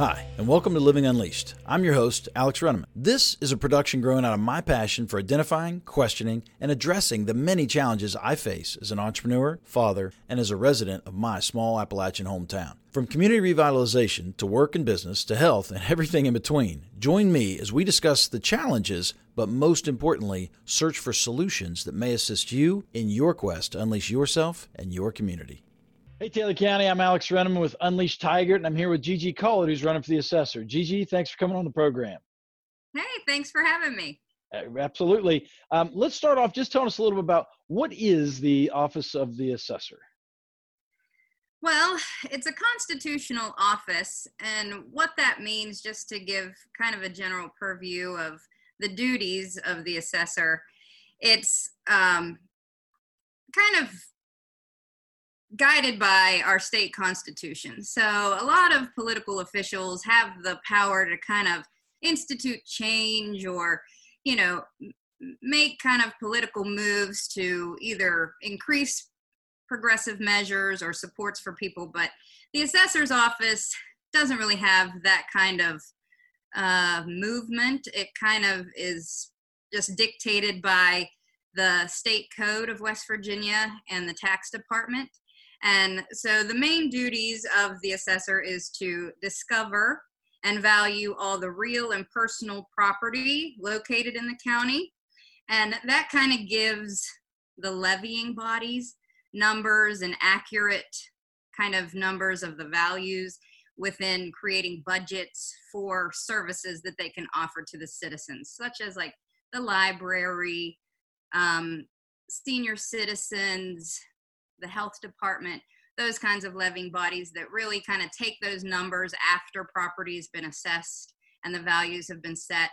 Hi, and welcome to Living Unleashed. I'm your host, Alex Reneman. This is a production growing out of my passion for identifying, questioning, and addressing the many challenges I face as an entrepreneur, father, and as a resident of my small Appalachian hometown. From community revitalization to work and business to health and everything in between, join me as we discuss the challenges, but most importantly, search for solutions that may assist you in your quest to unleash yourself and your community. Hey, Taylor County, I'm Alex Reneman with Unleashed Tigert, and I'm here with Gigi Collett, who's running for the assessor. Gigi, thanks for coming on the program. Hey, thanks for having me. Absolutely. Let's start off just telling us a little bit about what is the office of the assessor? Well, it's a constitutional office, and what that means, just to give kind of a general purview of the duties of the assessor, it's kind of guided by our state constitution. So a lot of political officials have the power to kind of institute change or, you know, make kind of political moves to either increase progressive measures or supports for people. But the assessor's office doesn't really have that kind of movement. It kind of is just dictated by the state code of West Virginia and the tax department. And so the main duties of the assessor is to discover and value all the real and personal property located in the county. And that kind of gives the levying bodies numbers and accurate kind of numbers of the values within creating budgets for services that they can offer to the citizens, such as like the library, senior citizens, the health department, those kinds of levying bodies that really kind of take those numbers after property's been assessed and the values have been set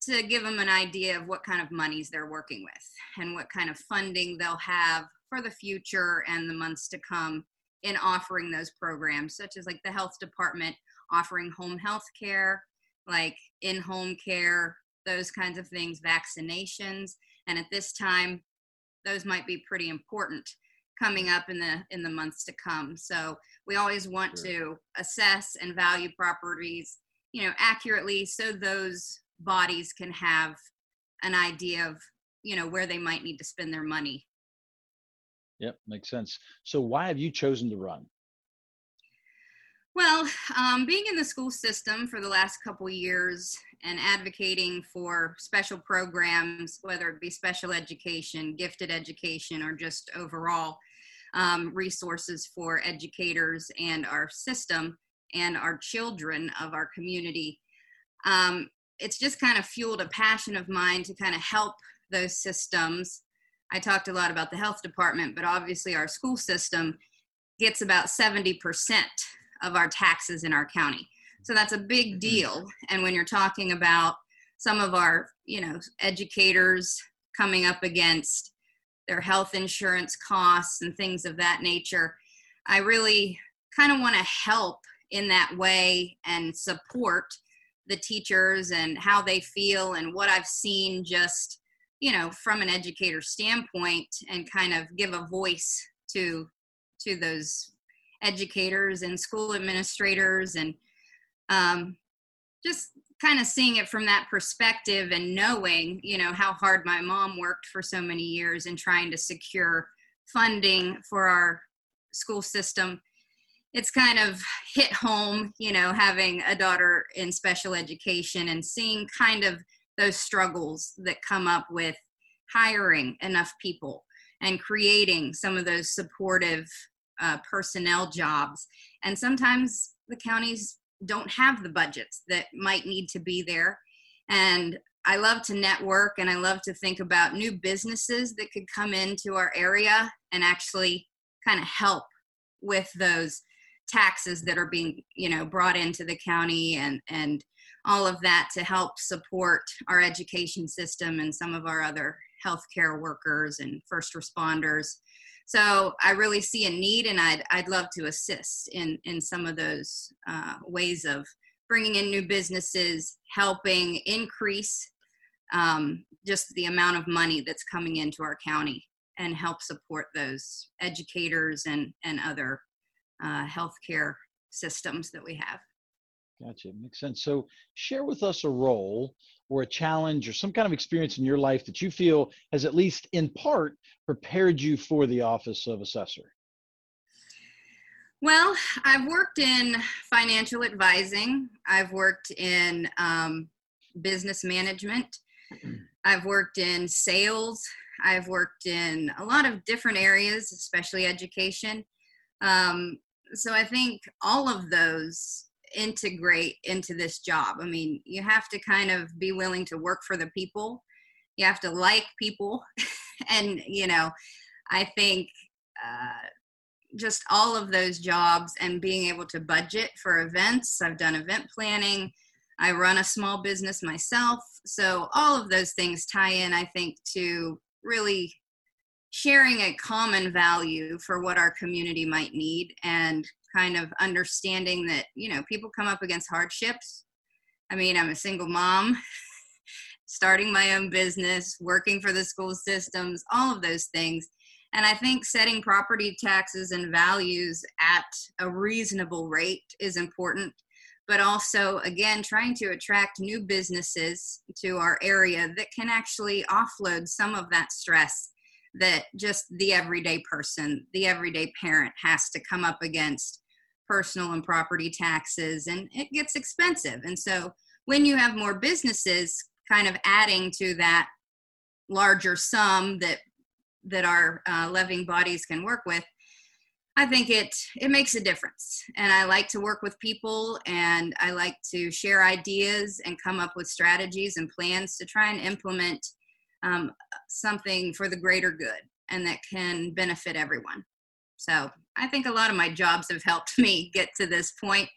to give them an idea of what kind of monies they're working with and what kind of funding they'll have for the future and the months to come in offering those programs, such as like the health department offering home health care, like in-home care, those kinds of things, vaccinations. And at this time, those might be pretty important coming up in the months to come. So we always want to assess and value properties, you know, accurately, so those bodies can have an idea of, you know, where they might need to spend their money. Yep, makes sense. So why have you chosen to run? Well, being in the school system for the last couple years and advocating for special programs, whether it be special education, gifted education, or just overall resources for educators and our system and our children of our community, it's just kind of fueled a passion of mine to kind of help those systems. I talked a lot about the health department, but obviously our school system gets about 70% of our taxes in our county. So that's a big deal. And when you're talking about some of our, you know, educators coming up against their health insurance costs and things of that nature, I really kind of want to help in that way and support the teachers and how they feel and what I've seen just, you know, from an educator standpoint, and kind of give a voice to those educators and school administrators, and just kind of seeing it from that perspective and knowing, you know, how hard my mom worked for so many years in trying to secure funding for our school system. It's kind of hit home, you know, having a daughter in special education and seeing kind of those struggles that come up with hiring enough people and creating some of those supportive personnel jobs. And sometimes the counties don't have the budgets that might need to be there. And I love to network, and I love to think about new businesses that could come into our area and actually kind of help with those taxes that are being, you know, brought into the county and all of that, to help support our education system and some of our other healthcare workers and first responders. So I really see a need, and I'd love to assist in some of those ways of bringing in new businesses, helping increase just the amount of money that's coming into our county, and help support those educators and other healthcare systems that we have. Gotcha. Makes sense. So share with us a role or a challenge or some kind of experience in your life that you feel has, at least in part, prepared you for the office of assessor. Well, I've worked in financial advising. I've worked in business management. I've worked in sales. I've worked in a lot of different areas, especially education. So I think all of those integrate into this job. I mean, you have to kind of be willing to work for the people. You have to like people. And, you know, I think just all of those jobs and being able to budget for events. I've done event planning. I run a small business myself. So all of those things tie in, I think, to really sharing a common value for what our community might need and kind of understanding that, you know, people come up against hardships. I mean, I'm a single mom, starting my own business, working for the school systems, all of those things. And I think setting property taxes and values at a reasonable rate is important. But also, again, trying to attract new businesses to our area that can actually offload some of that stress that just the everyday person, the everyday parent has to come up against, personal and property taxes, and it gets expensive. And so when you have more businesses kind of adding to that larger sum that our levying bodies can work with, I think it makes a difference. And I like to work with people, and I like to share ideas and come up with strategies and plans to try and implement something for the greater good and that can benefit everyone. So I think a lot of my jobs have helped me get to this point.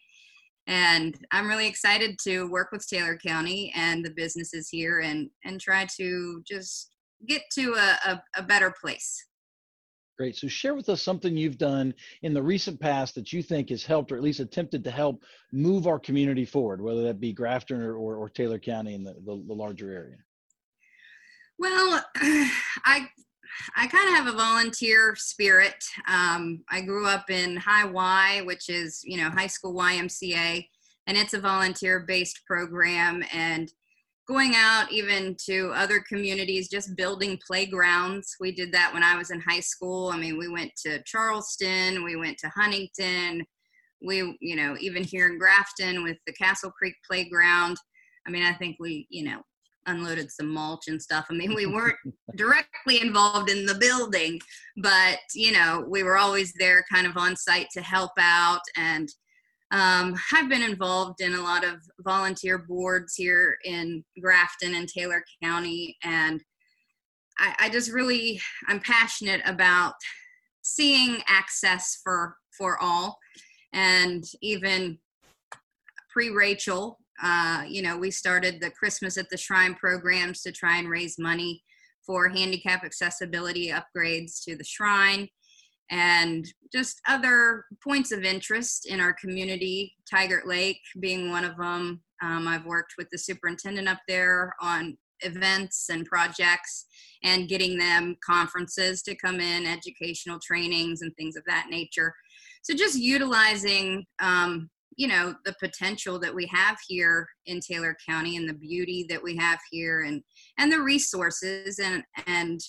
And I'm really excited to work with Taylor County and the businesses here and try to just get to a better place. Great. So share with us something you've done in the recent past that you think has helped, or at least attempted to help, move our community forward, whether that be Grafton or Taylor County in the larger area. Well, I kind of have a volunteer spirit. I grew up in High Y, which is, you know, high school YMCA, and it's a volunteer-based program, and going out even to other communities, just building playgrounds. We did that when I was in high school. I mean, we went to Charleston, we went to Huntington, we, you know, even here in Grafton with the Castle Creek playground. I mean, I think we, you know, unloaded some mulch and stuff. I mean, we weren't directly involved in the building, but, you know, we were always there kind of on site to help out. And I've been involved in a lot of volunteer boards here in Grafton and Taylor County. And I just really, I'm passionate about seeing access for all. And even pre-Rachel, you know, we started the Christmas at the Shrine programs to try and raise money for handicap accessibility upgrades to the shrine and just other points of interest in our community, Tigert Lake being one of them. I've worked with the superintendent up there on events and projects and getting them conferences to come in, educational trainings and things of that nature. So just utilizing you know, the potential that we have here in Taylor County and the beauty that we have here and the resources, and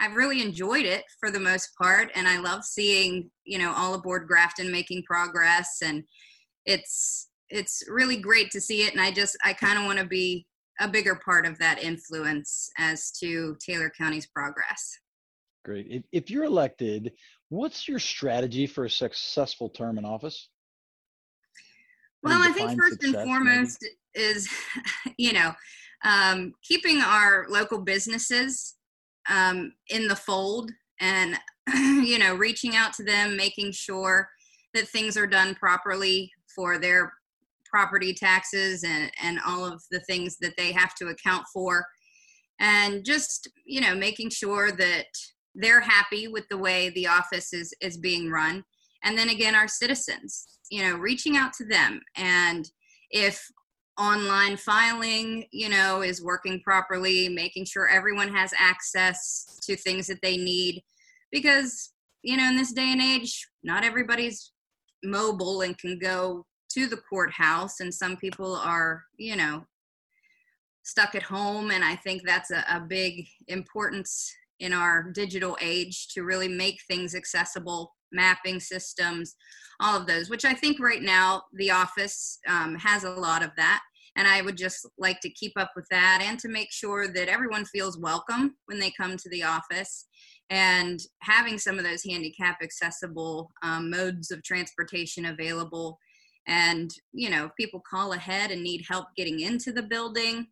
I've really enjoyed it for the most part. And I love seeing, you know, all aboard Grafton making progress, and it's really great to see it. And I kind of want to be a bigger part of that influence as to Taylor County's progress. Great. If you're elected, what's your strategy for a successful term in office? Well, I think first and foremost is, you know, keeping our local businesses in the fold and, you know, reaching out to them, making sure that things are done properly for their property taxes and all of the things that they have to account for. And just, you know, making sure that they're happy with the way the office is being run. And then again, our citizens, you know, reaching out to them. And if online filing, you know, is working properly, making sure everyone has access to things that they need, because, you know, in this day and age, not everybody's mobile and can go to the courthouse, and some people are, you know, stuck at home. And I think that's a big importance in our digital age to really make things accessible, mapping systems, all of those, which I think right now the office has a lot of that. And I would just like to keep up with that and to make sure that everyone feels welcome when they come to the office. And having some of those handicap accessible modes of transportation available. And, you know, if people call ahead and need help getting into the building,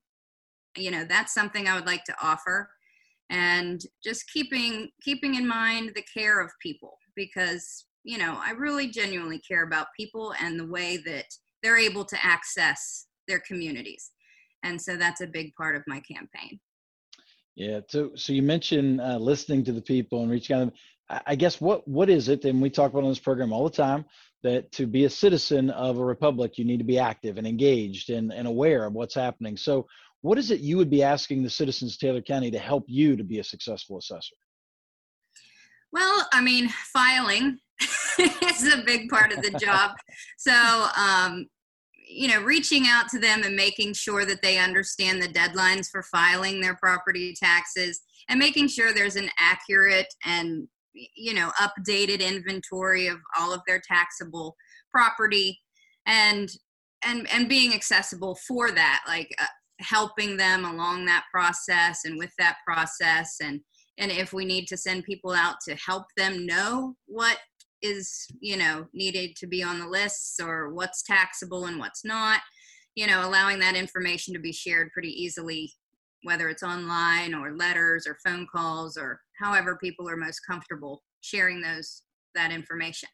you know, that's something I would like to offer. And just keeping in mind the care of people, because, you know, I really genuinely care about people and the way that they're able to access their communities. And so that's a big part of my campaign. Yeah. So you mentioned listening to the people and reaching out to them. I guess what is it, and we talk about on this program all the time, that to be a citizen of a republic, you need to be active and engaged and aware of what's happening. So what is it you would be asking the citizens of Taylor County to help you to be a successful assessor? Well, I mean, filing is a big part of the job. So, you know, reaching out to them and making sure that they understand the deadlines for filing their property taxes and making sure there's an accurate and, you know, updated inventory of all of their taxable property and being accessible for that, like helping them along that process and with that process. And if we need to send people out to help them know what is, you know, needed to be on the lists or what's taxable and what's not, you know, allowing that information to be shared pretty easily, whether it's online or letters or phone calls or however people are most comfortable sharing that information.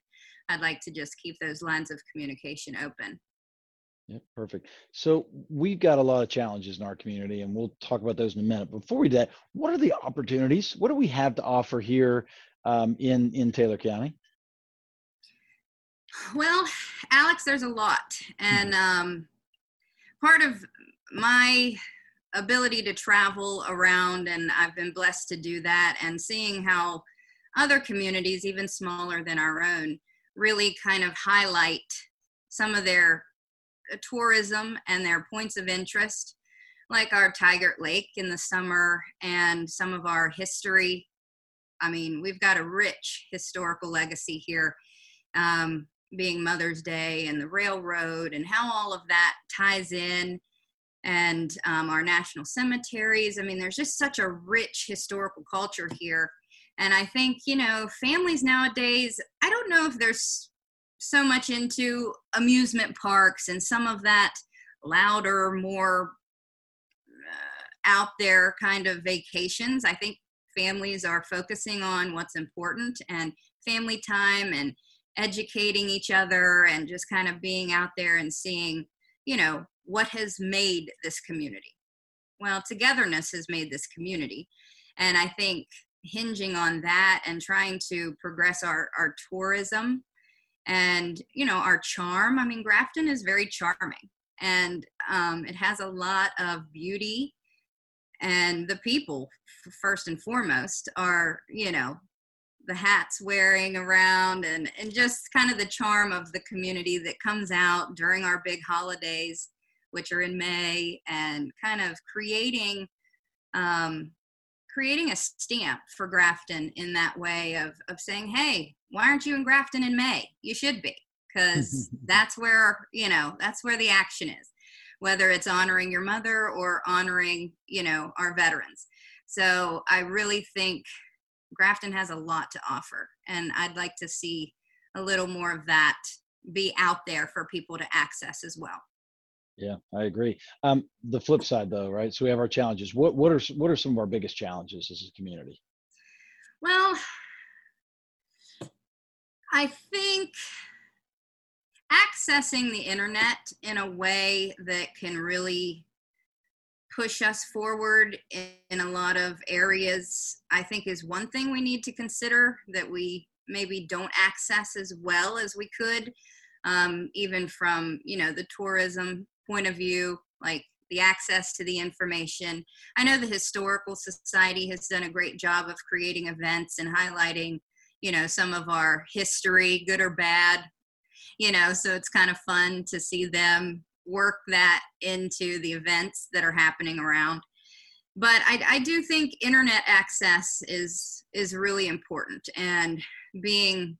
I'd like to just keep those lines of communication open. Yeah, perfect. So we've got a lot of challenges in our community, and we'll talk about those in a minute. Before we do that, what are the opportunities? What do we have to offer here in Taylor County? Well, Alex, there's a lot. And part of my ability to travel around, and I've been blessed to do that, and seeing how other communities, even smaller than our own, really kind of highlight some of their tourism and their points of interest, like our Tigert Lake in the summer and some of our history. I mean, we've got a rich historical legacy here, being Mother's Day and the railroad and how all of that ties in, and our national cemeteries. I mean, there's just such a rich historical culture here. And I think, you know, families nowadays, I don't know if there's so much into amusement parks and some of that louder, more out there kind of vacations. I think families are focusing on what's important and family time and educating each other and just kind of being out there and seeing, you know, what has made this community. Well, togetherness has made this community. And I think hinging on that and trying to progress our tourism and, you know, our charm. I mean, Grafton is very charming, and it has a lot of beauty, and the people, first and foremost, are, you know, the hats wearing around and just kind of the charm of the community that comes out during our big holidays, which are in May, and kind of creating a stamp for Grafton in that way of saying, hey, why aren't you in Grafton in May? You should be, because that's where, you know, that's where the action is, whether it's honoring your mother or honoring, you know, our veterans. So I really think Grafton has a lot to offer, and I'd like to see a little more of that be out there for people to access as well. Yeah, I agree. The flip side, though, right? So we have our challenges. What are some of our biggest challenges as a community? Well, I think accessing the internet in a way that can really push us forward in a lot of areas, I think, is one thing we need to consider that we maybe don't access as well as we could, even from, you know, the tourism point of view, like the access to the information. I know the Historical Society has done a great job of creating events and highlighting, you know, some of our history, good or bad. you know, so it's kind of fun to see them work that into the events that are happening around. But I do think internet access is really important, and being,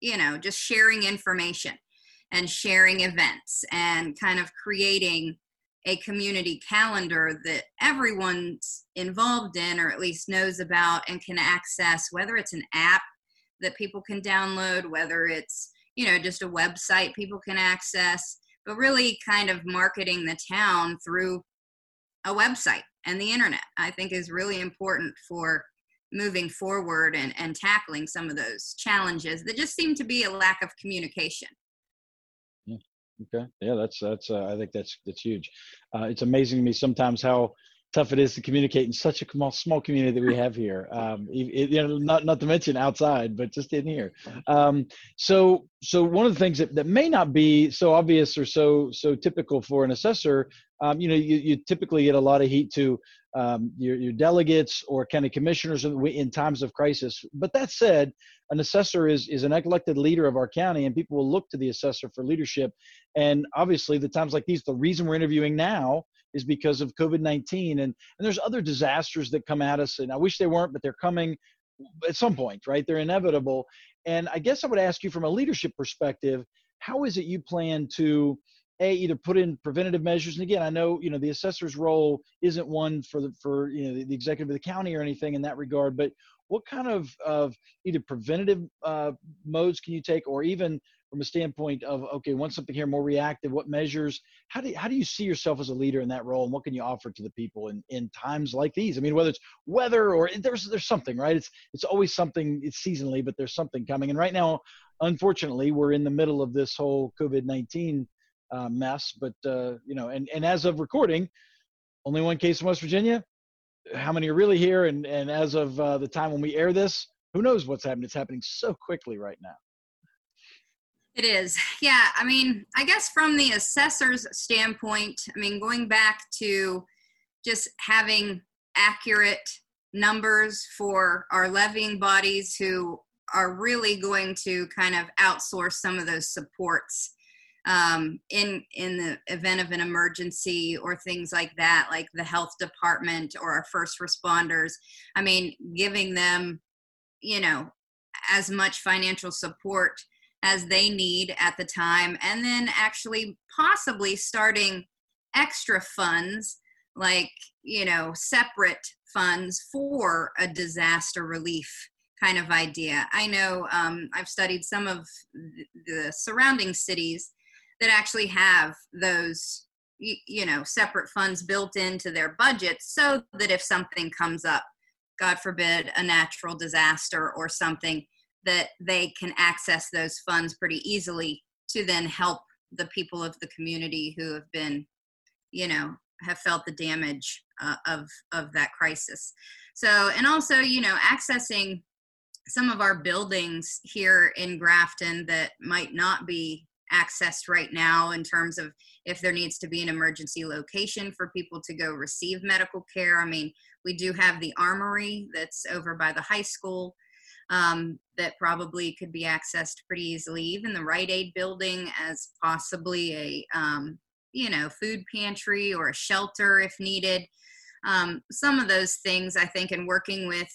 you know, just sharing information and sharing events and kind of creating a community calendar that everyone's involved in, or at least knows about and can access, whether it's an app that people can download, whether it's, you know, just a website people can access, but really kind of marketing the town through a website and the internet, I think, is really important for moving forward and tackling some of those challenges that just seem to be a lack of communication. Yeah. Okay. Yeah, that's I think that's huge. It's amazing to me sometimes how tough it is to communicate in such a small community that we have here. Not to mention outside, but just in here. So one of the things that may not be so obvious or so typical for an assessor, you typically get a lot of heat to your delegates or county commissioners in times of crisis. But that said, an assessor is an elected leader of our county, and people will look to the assessor for leadership. And obviously, the times like these, the reason we're interviewing now is because of COVID-19, and there's other disasters that come at us, and I wish they weren't, but they're coming at some point, right? They're inevitable. And I guess I would ask you, from a leadership perspective, how is it you plan to, A, either put in preventative measures? And again, I know, you know, the assessor's role isn't one for the executive of the county or anything in that regard, but what kind of either preventative modes can you take, or even from a standpoint of, okay, once something here, more reactive, what measures, how do you see yourself as a leader in that role, and what can you offer to the people in times like these? I mean, whether it's weather or there's something, right? It's always something, it's seasonally, but there's something coming. And right now, unfortunately, we're in the middle of this whole COVID-19 mess, but, and as of recording, only one case in West Virginia. How many are really here? And as of the time when we air this, who knows what's happening? It's happening so quickly right now. It is. Yeah. I mean, I guess from the assessor's standpoint, I mean, going back to just having accurate numbers for our levying bodies who are really going to kind of outsource some of those supports in the event of an emergency or things like that, like the health department or our first responders. I mean, giving them, you know, as much financial support as they need at the time, and then actually possibly starting extra funds, like, you know, separate funds for a disaster relief kind of idea. I know I've studied some of the surrounding cities that actually have those, you know, separate funds built into their budgets, so that if something comes up, God forbid, a natural disaster or something, that they can access those funds pretty easily to then help the people of the community who have been, you know, have felt the damage of that crisis. So, and also, you know, accessing some of our buildings here in Grafton that might not be accessed right now, in terms of if there needs to be an emergency location for people to go receive medical care. I mean, we do have the armory that's over by the high school, that probably could be accessed pretty easily. Even the Rite Aid building as possibly a, food pantry or a shelter if needed. Some of those things, I think, in working with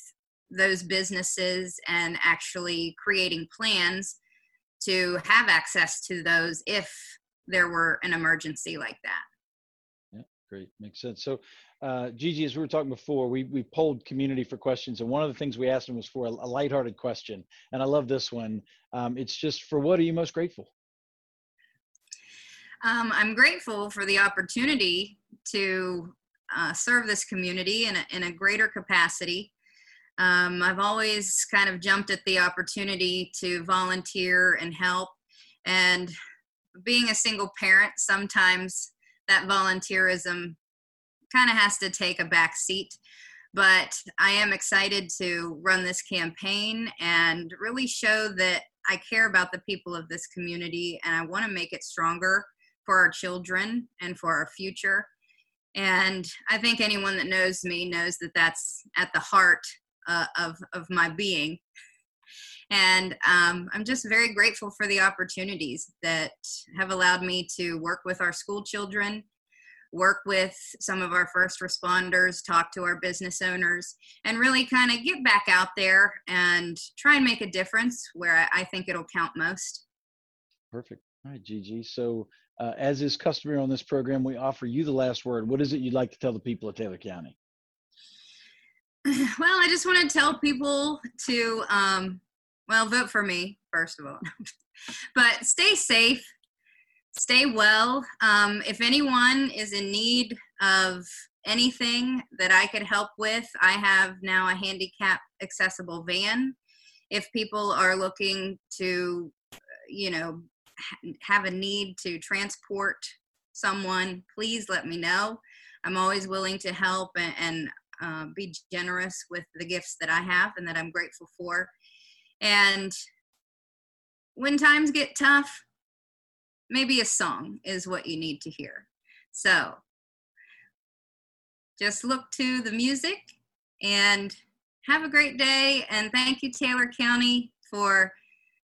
those businesses and actually creating plans to have access to those if there were an emergency like that. Yeah, great. Makes sense. So, Gigi, as we were talking before, we polled community for questions, and one of the things we asked them was for a lighthearted question, and I love this one. It's just, for what are you most grateful? I'm grateful for the opportunity to serve this community in a greater capacity. I've always kind of jumped at the opportunity to volunteer and help, and being a single parent, sometimes that volunteerism kind of has to take a back seat, but I am excited to run this campaign and really show that I care about the people of this community, and I want to make it stronger for our children and for our future. And I think anyone that knows me knows that that's at the heart of my being. And I'm just very grateful for the opportunities that have allowed me to work with our school children, work with some of our first responders, talk to our business owners, and really kind of get back out there and try and make a difference where I think it'll count most. Perfect. All right, Gigi. So as is customary on this program, we offer you the last word. What is it you'd like to tell the people of Taylor County? Well, I just want to tell people to, vote for me, first of all. But stay safe. Stay well. If anyone is in need of anything that I could help with, I have now a handicap accessible van. If people are looking to, have a need to transport someone, please let me know. I'm always willing to help and be generous with the gifts that I have and that I'm grateful for. And when times get tough, maybe a song is what you need to hear. So just look to the music and have a great day. And thank you, Taylor County, for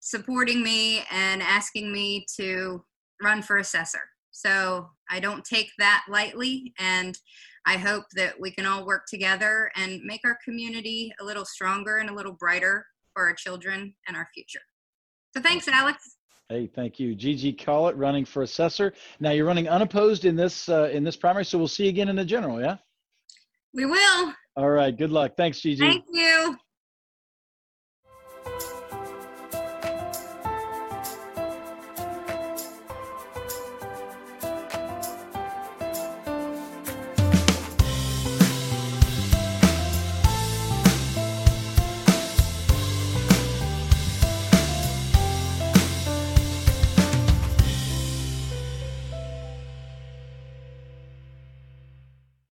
supporting me and asking me to run for assessor. So I don't take that lightly. And I hope that we can all work together and make our community a little stronger and a little brighter for our children and our future. So thanks, Alex. Hey, thank you. Gigi Collett, running for assessor. Now you're running unopposed in this primary, so we'll see you again in the general, yeah? We will. All right, good luck. Thanks, Gigi. Thank you.